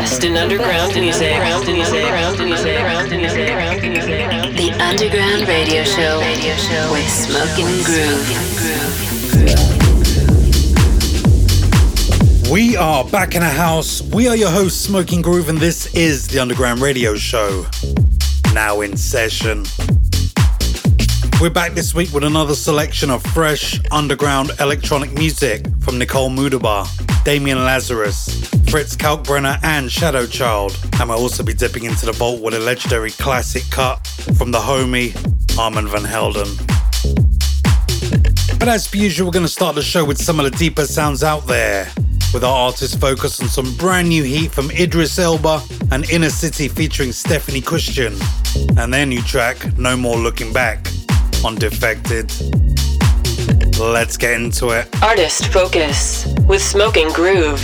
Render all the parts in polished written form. best in underground music. The Underground Radio Show with Smoke and Groove. We are back in the house. We are your hosts, Smoke and Groove, and this is the Underground Radio Show. Now in session. We're back this week with another selection of fresh underground electronic music from Nicole Moudaber, Damien Lazarus, Fritz Kalkbrenner and Shadow Child. And we'll also be dipping into the vault with a legendary classic cut from the homie Armand Van Helden. But as per usual, we're going to start the show with some of the deeper sounds out there, with our artists focused on some brand new heat from Idris Elba and Inner City featuring Stephanie Christian and their new track, No More Looking Back, on Defected. Let's get into it. Artist Focus with Smoke and Groove.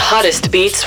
Hottest beats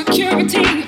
Security.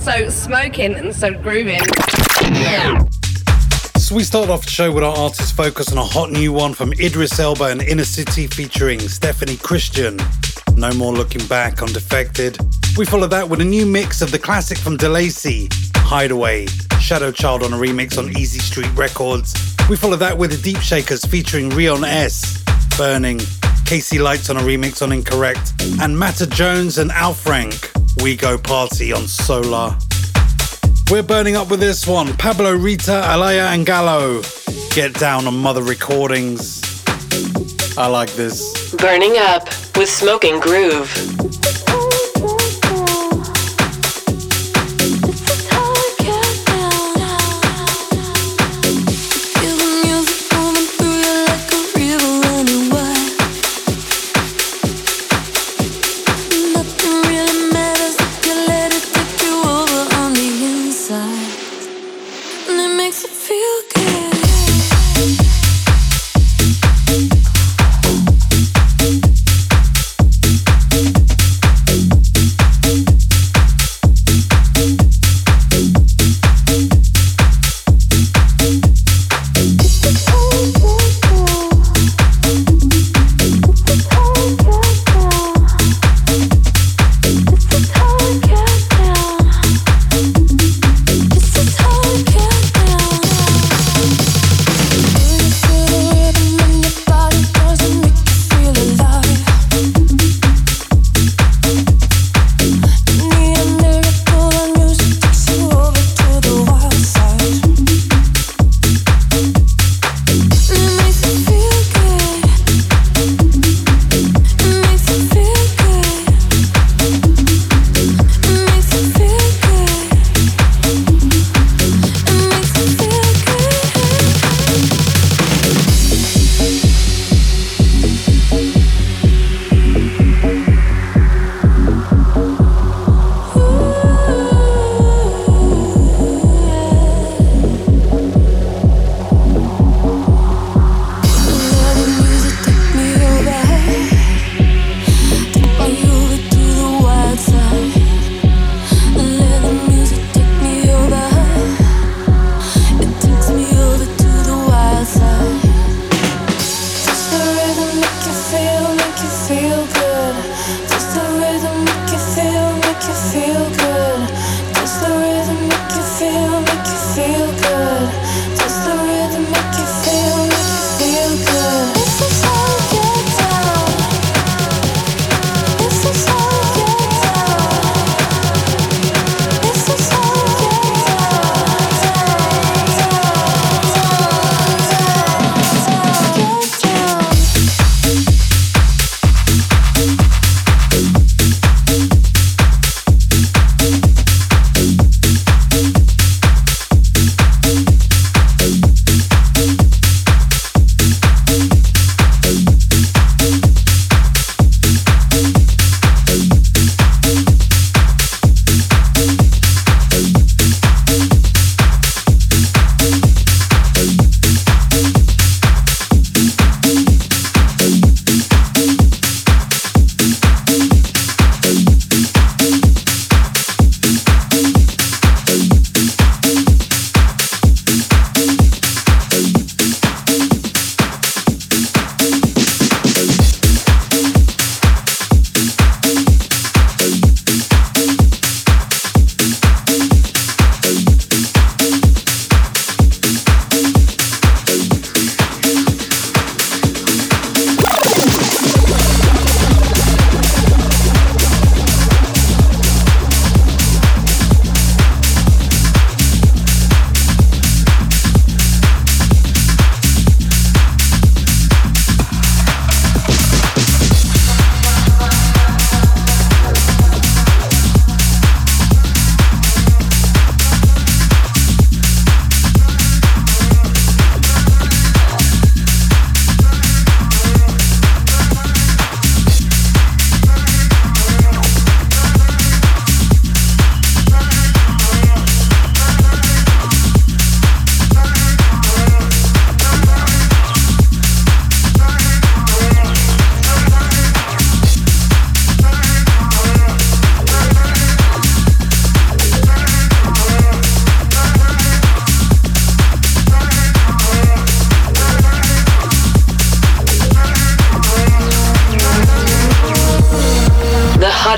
So smoking and so grooving. Yeah. So we started off the show with our artist focus on a hot new one from Idris Elba and Inner City featuring Stephanie Christian. No More Looking Back on Defected. We followed that with a new mix of the classic from DeLacy, Hideaway, Shadow Child on a remix on Easy Street Records. We followed that with the Deep Shakers featuring Rion S, Burning, KC Lights on a remix on Incorrect, and Matta Jones and Al Frank. We Go Party on Solar. We're burning up with this one. Pablo Rita, Alaya and Gallo. Get Down on Mother Recordings. I like this. Burning up with Smoke and Groove.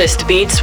hottest beats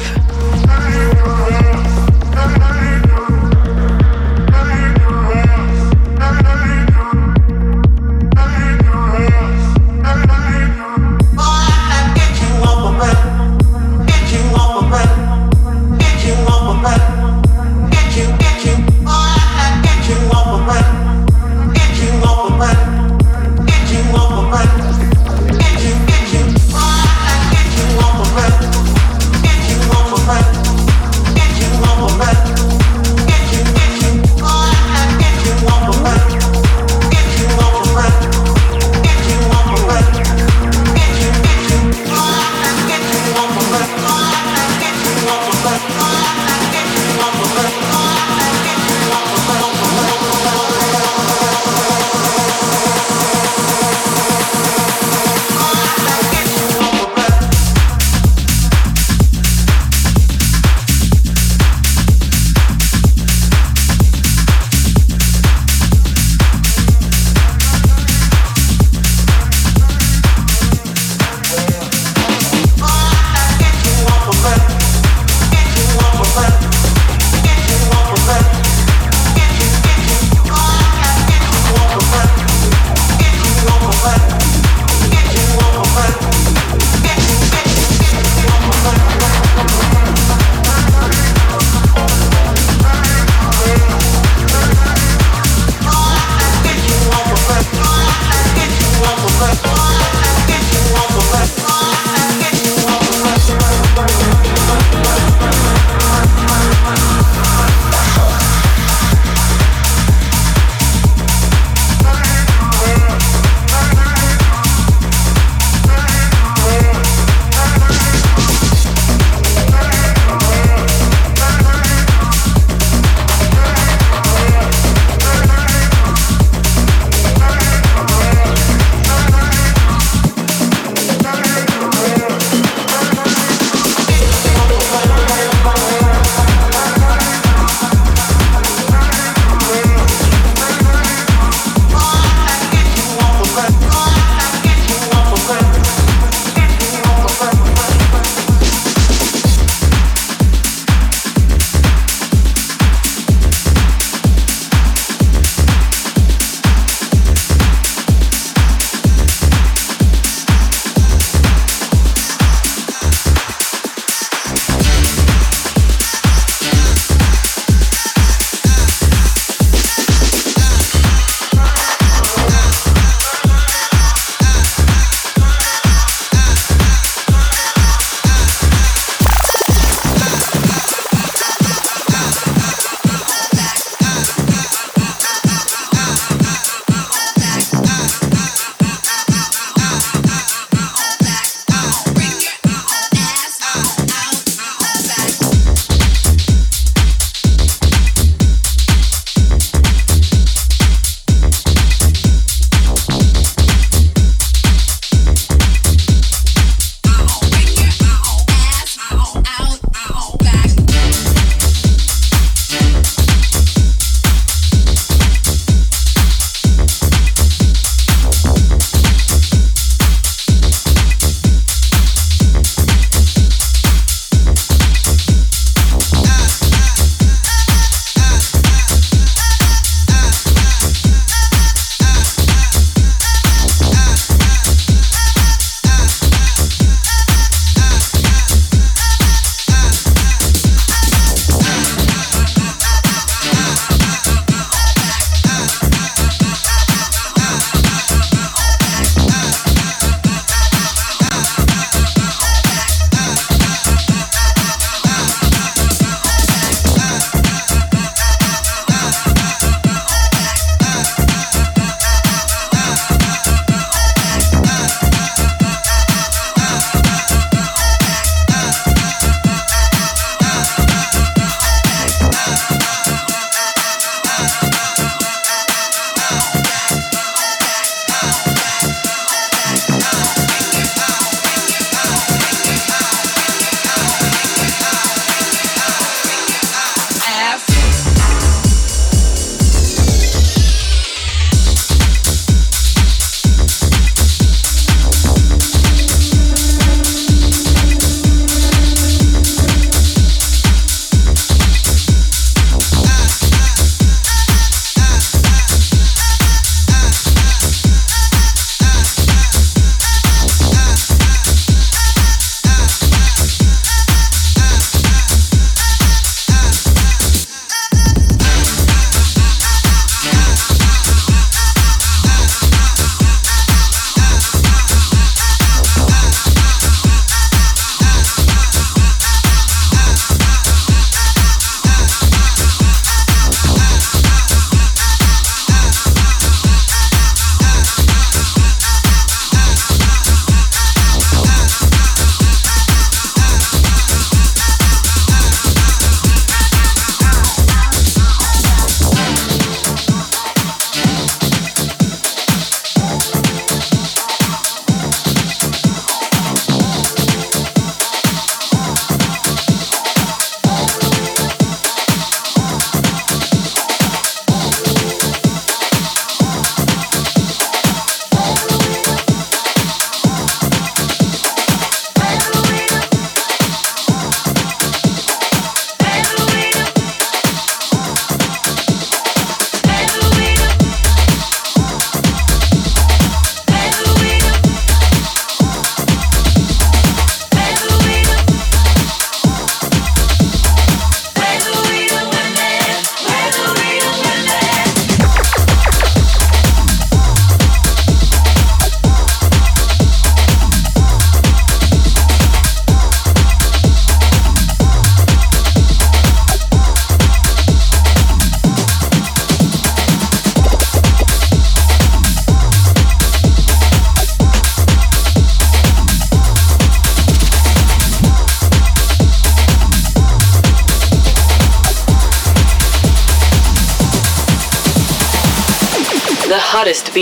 hottest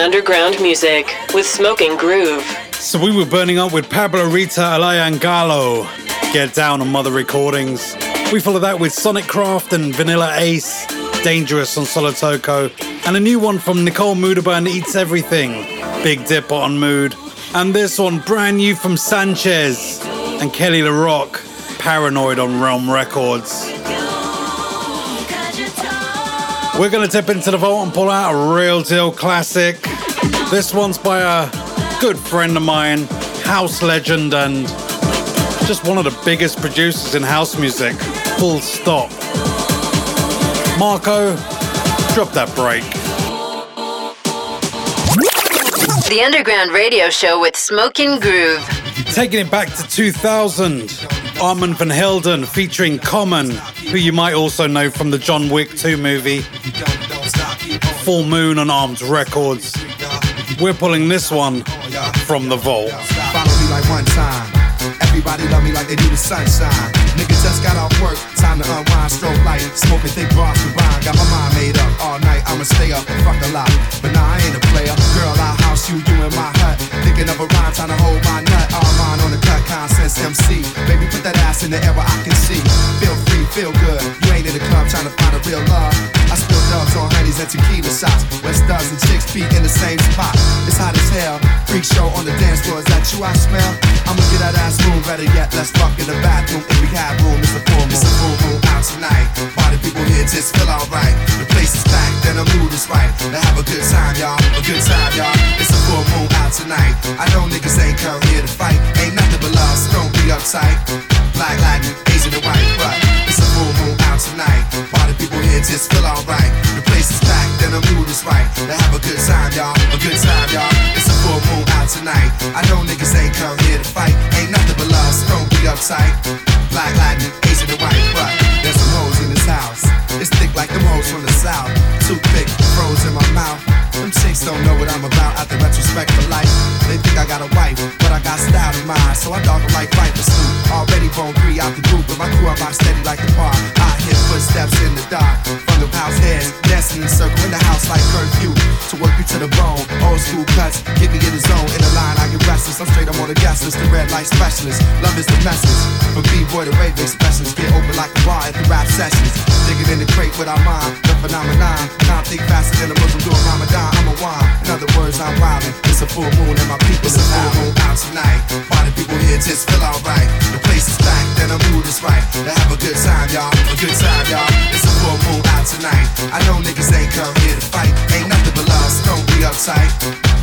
Underground music with Smoke and Groove. So we were burning up with Pablo Rita, Alaya and Gallo. Get Down on Mother Recordings. We followed that with Sonic Craft and Vanilla Ace, Dangerous on Solotoko, and a new one from Nicole Moudaber and Eats Everything, Big Dipper on Mood. And this one, brand new from Sanchez and Kelly LaRock, Paranoid on Realm Records. We're going to dip into the vault and pull out a real deal classic. This one's by a good friend of mine, house legend, and just one of the biggest producers in house music, full stop. Marco, drop that break. The Underground Radio Show with Smoke and Groove. Taking it back to 2000, Armand Van Helden featuring Common, who you might also know from the John Wick 2 movie. Full Moon on Armed Records. We're pulling this one from the vault. Follow me like one time. Everybody love me like they do the sunshine. Nigga just got off work, time to unwind, stroke light, smoking thick bars to rhyme. Got my mind made up all night, I'ma stay up and fuck a lot. But nah, I ain't a player. Girl, I house you in my hut. Thinking of a rhyme, trying to hold my nut. All mine on the cut, conscience MC. Baby, put that ass in the air where I can see. Feel free, feel good. You ain't in the club trying to find a real love. I spill dubs on honeys and tequila shots. West stars and chicks beat in the same spot. It's hot as hell. Freak show on the dance floor, is that you I smell? I'ma get that ass room, better yet, let's fuck in the bathroom if we have. Room, it's a full moon, out tonight. Party people here just feel alright. The place is packed and the mood is right. Now have a good time, y'all, a good time, y'all. It's a full moon out tonight. I know niggas ain't come here to fight. Ain't nothing but love, so don't be uptight. Black, Latin, Asian and white, but it's a full moon out tonight. Party people here just feel alright. The place is packed and the mood is right. Now have a good time, y'all, a good time, y'all. It's a full moon out tonight. I know niggas ain't come here to fight. Ain't nothing but love, so don't be uptight. Black, Latin, Asian, and white, but there's some hoes in this house. It's thick like them hoes from the south. Too thick, froze in my mouth. Them chicks don't know what I'm about. Out the retrospect for life, they think I got a wife, but I got style in mind, so I dog them like Viper Snoop. Already bone three out the group, but my crew I rock steady like the bar. I hear footsteps in the dark from the house heads, dancing in a circle in the house like curfew. To work you to the bone, old school cuts, get me in the zone. In the line I get restless, I'm straight, I'm on the guest list. The red light specialist, love is the message from B-boy. The rave expressions get open like a bar at the rap sessions. Digging in the crate with our mind, the phenomenon. Time think faster than a Muslim doing Ramadan. I'm a wine. In other words, I'm wildin'. It's a full moon and my people is full moon out tonight. Party people here just feel alright. The place is packed and the mood is right. Now have a good time, y'all. A good time, y'all. It's a full moon out tonight. I know niggas ain't come here to fight. Ain't nothing but love, so don't be uptight.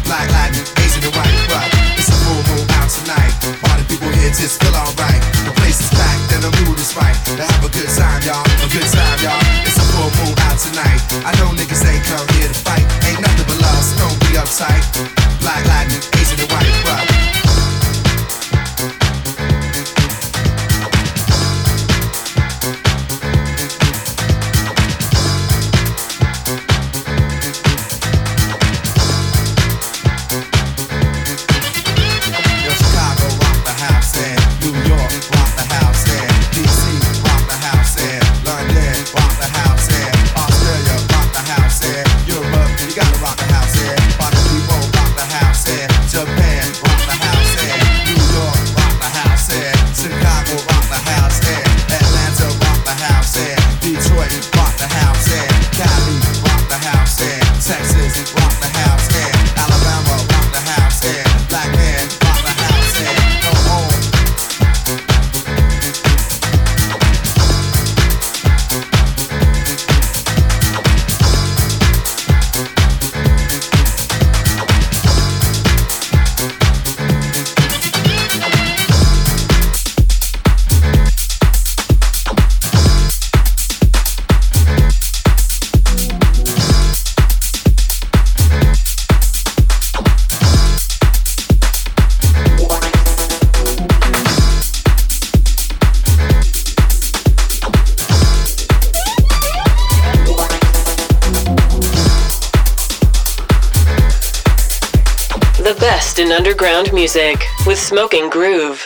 Black, Latin, Asian, and white, but it's a full moon out tonight. Party people here just feel alright. The place is packed. Then the mood is right. Now have a good time, y'all. A good time, y'all. It's a full moon out tonight. I know niggas ain't. in underground music with Smoke and Groove.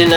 best in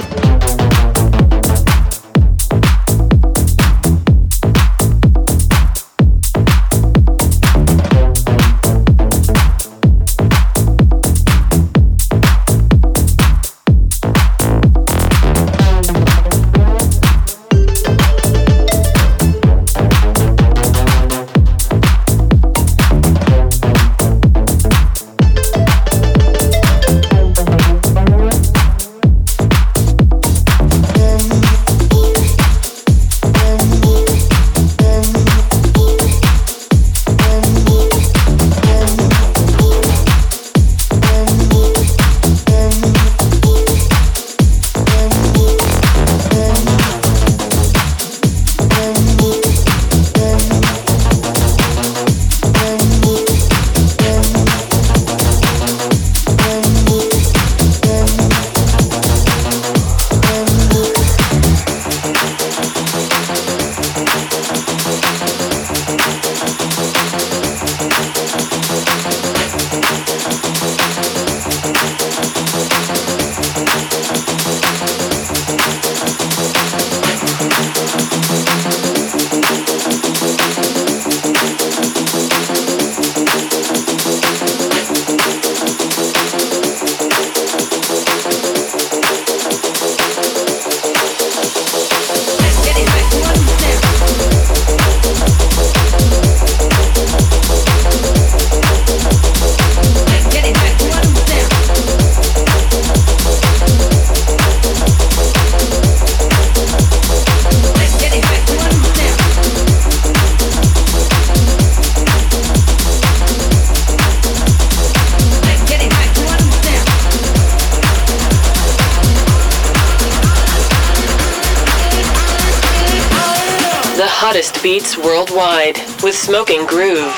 Beats worldwide with Smoke and Groove.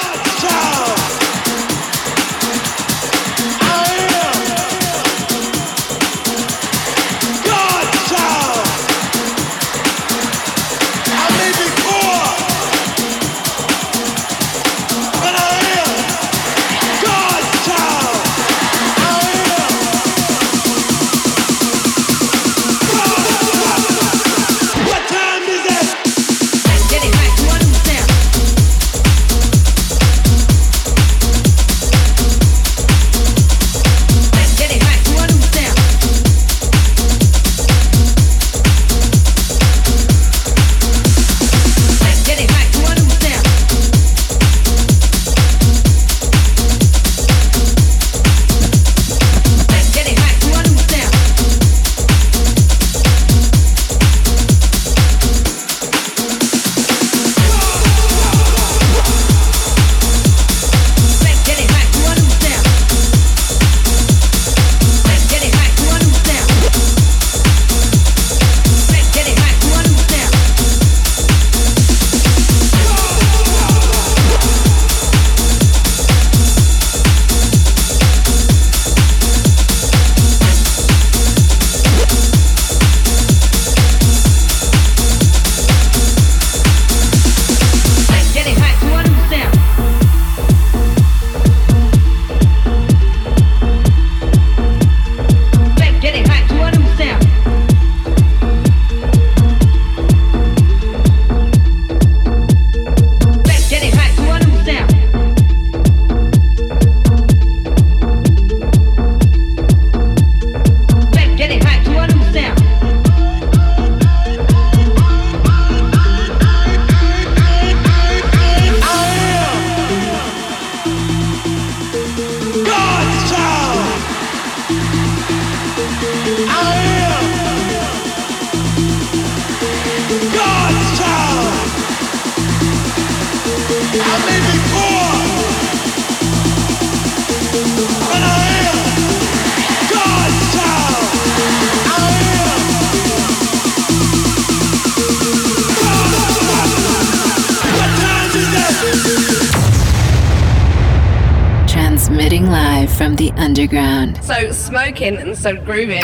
Transmitting live from the underground. So smoking and so grooving.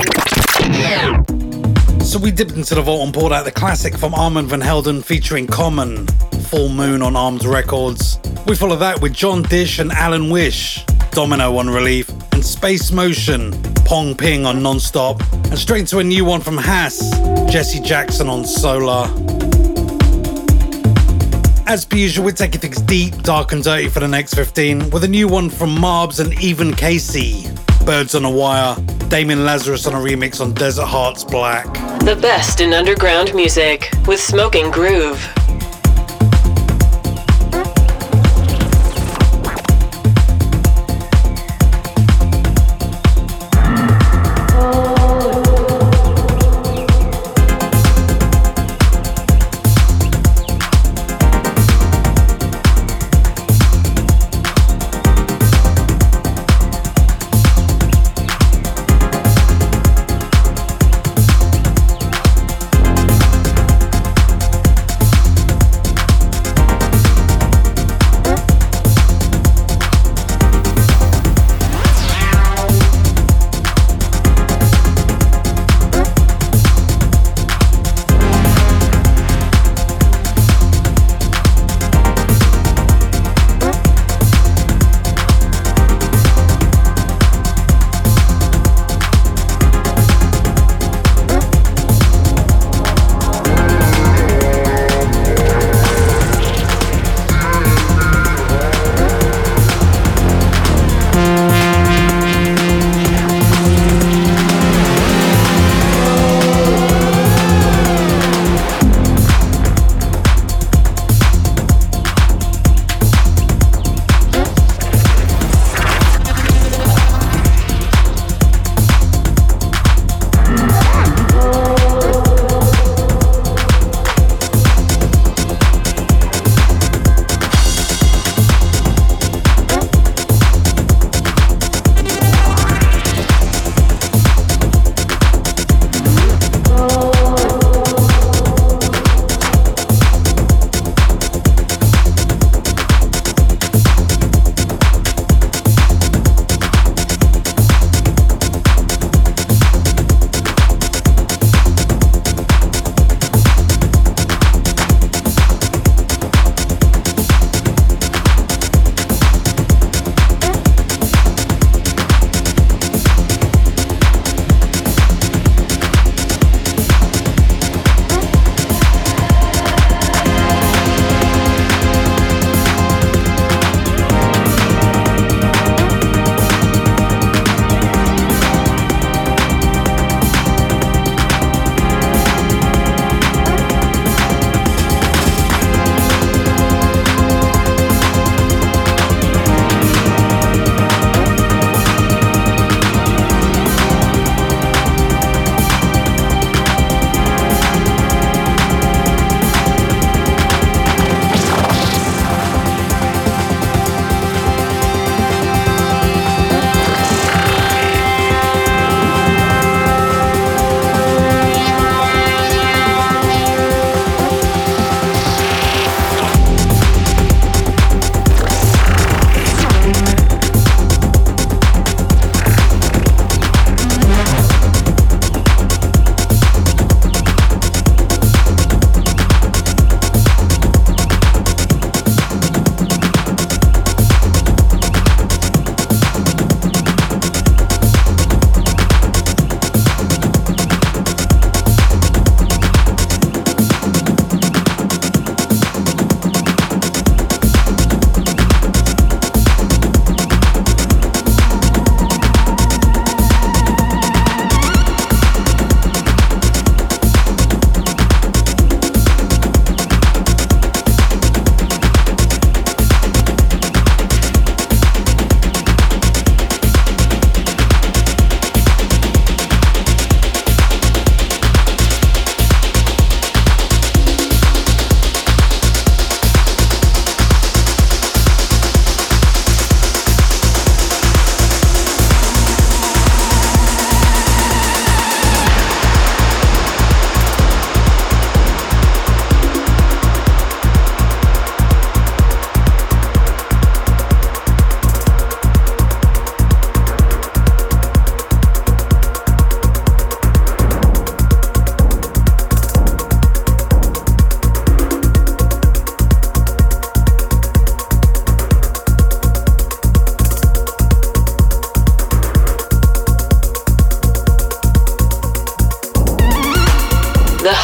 So we dipped into the vault and pulled out the classic from Armand Van Helden featuring Common, Full Moon on Armed Records. We follow that with John Dish and Alan Wish, Domino on Relief, and Space Motion, Pong Ping on Nonstop, and straight to a new one from Hass, Jesse Jackson on Solar. As per usual, we're taking things deep, dark and dirty for the next 15 with a new one from Marbs and Even KC, Birds on a Wire, Damien Lazarus on a remix on Desert Hearts Black. The best in underground music with Smoke and Groove.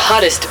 Hottest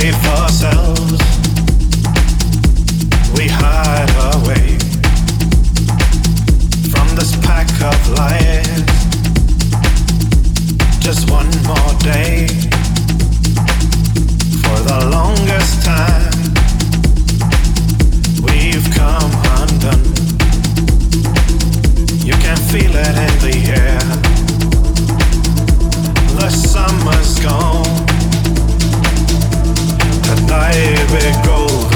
save ourselves. We hide away from this pack of liars. Just one more day. For the longest time, we've come undone. You can feel it in the air. The summer's gone. Tonight we're golden.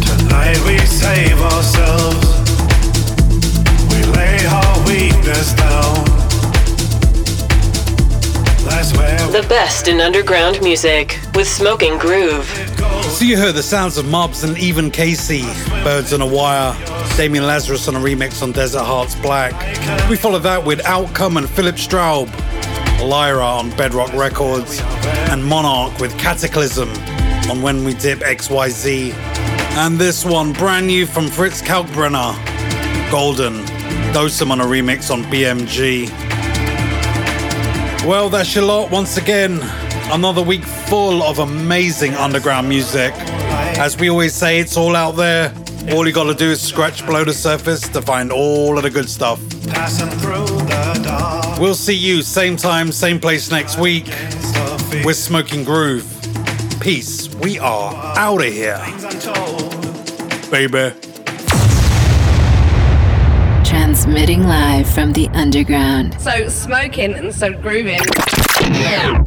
Tonight we save ourselves. We lay our weakness down. That's where the best in underground music with Smoke and Groove. So you heard the sounds of Marbs and even KC, Birds on a Wire, Damien Lazarus on a remix on Desert Hearts Black. We followed that with Outcome and Philip Straub, Lyra on Bedrock Records, and Monarch with Cataclysm on When We Dip XYZ. And this one, brand new from Fritz Kalkbrenner, Golden, Dosum on a remix on BMG. Well, that's your lot once again. Another week full of amazing underground music. As we always say, it's all out there. All you gotta do is scratch below the surface to find all of the good stuff. Passing through the dark. We'll see you same time, same place next week. We're Smoking Groove. Peace. We are out of here. Baby. Transmitting live from the underground. So smoking and so grooving. Yeah.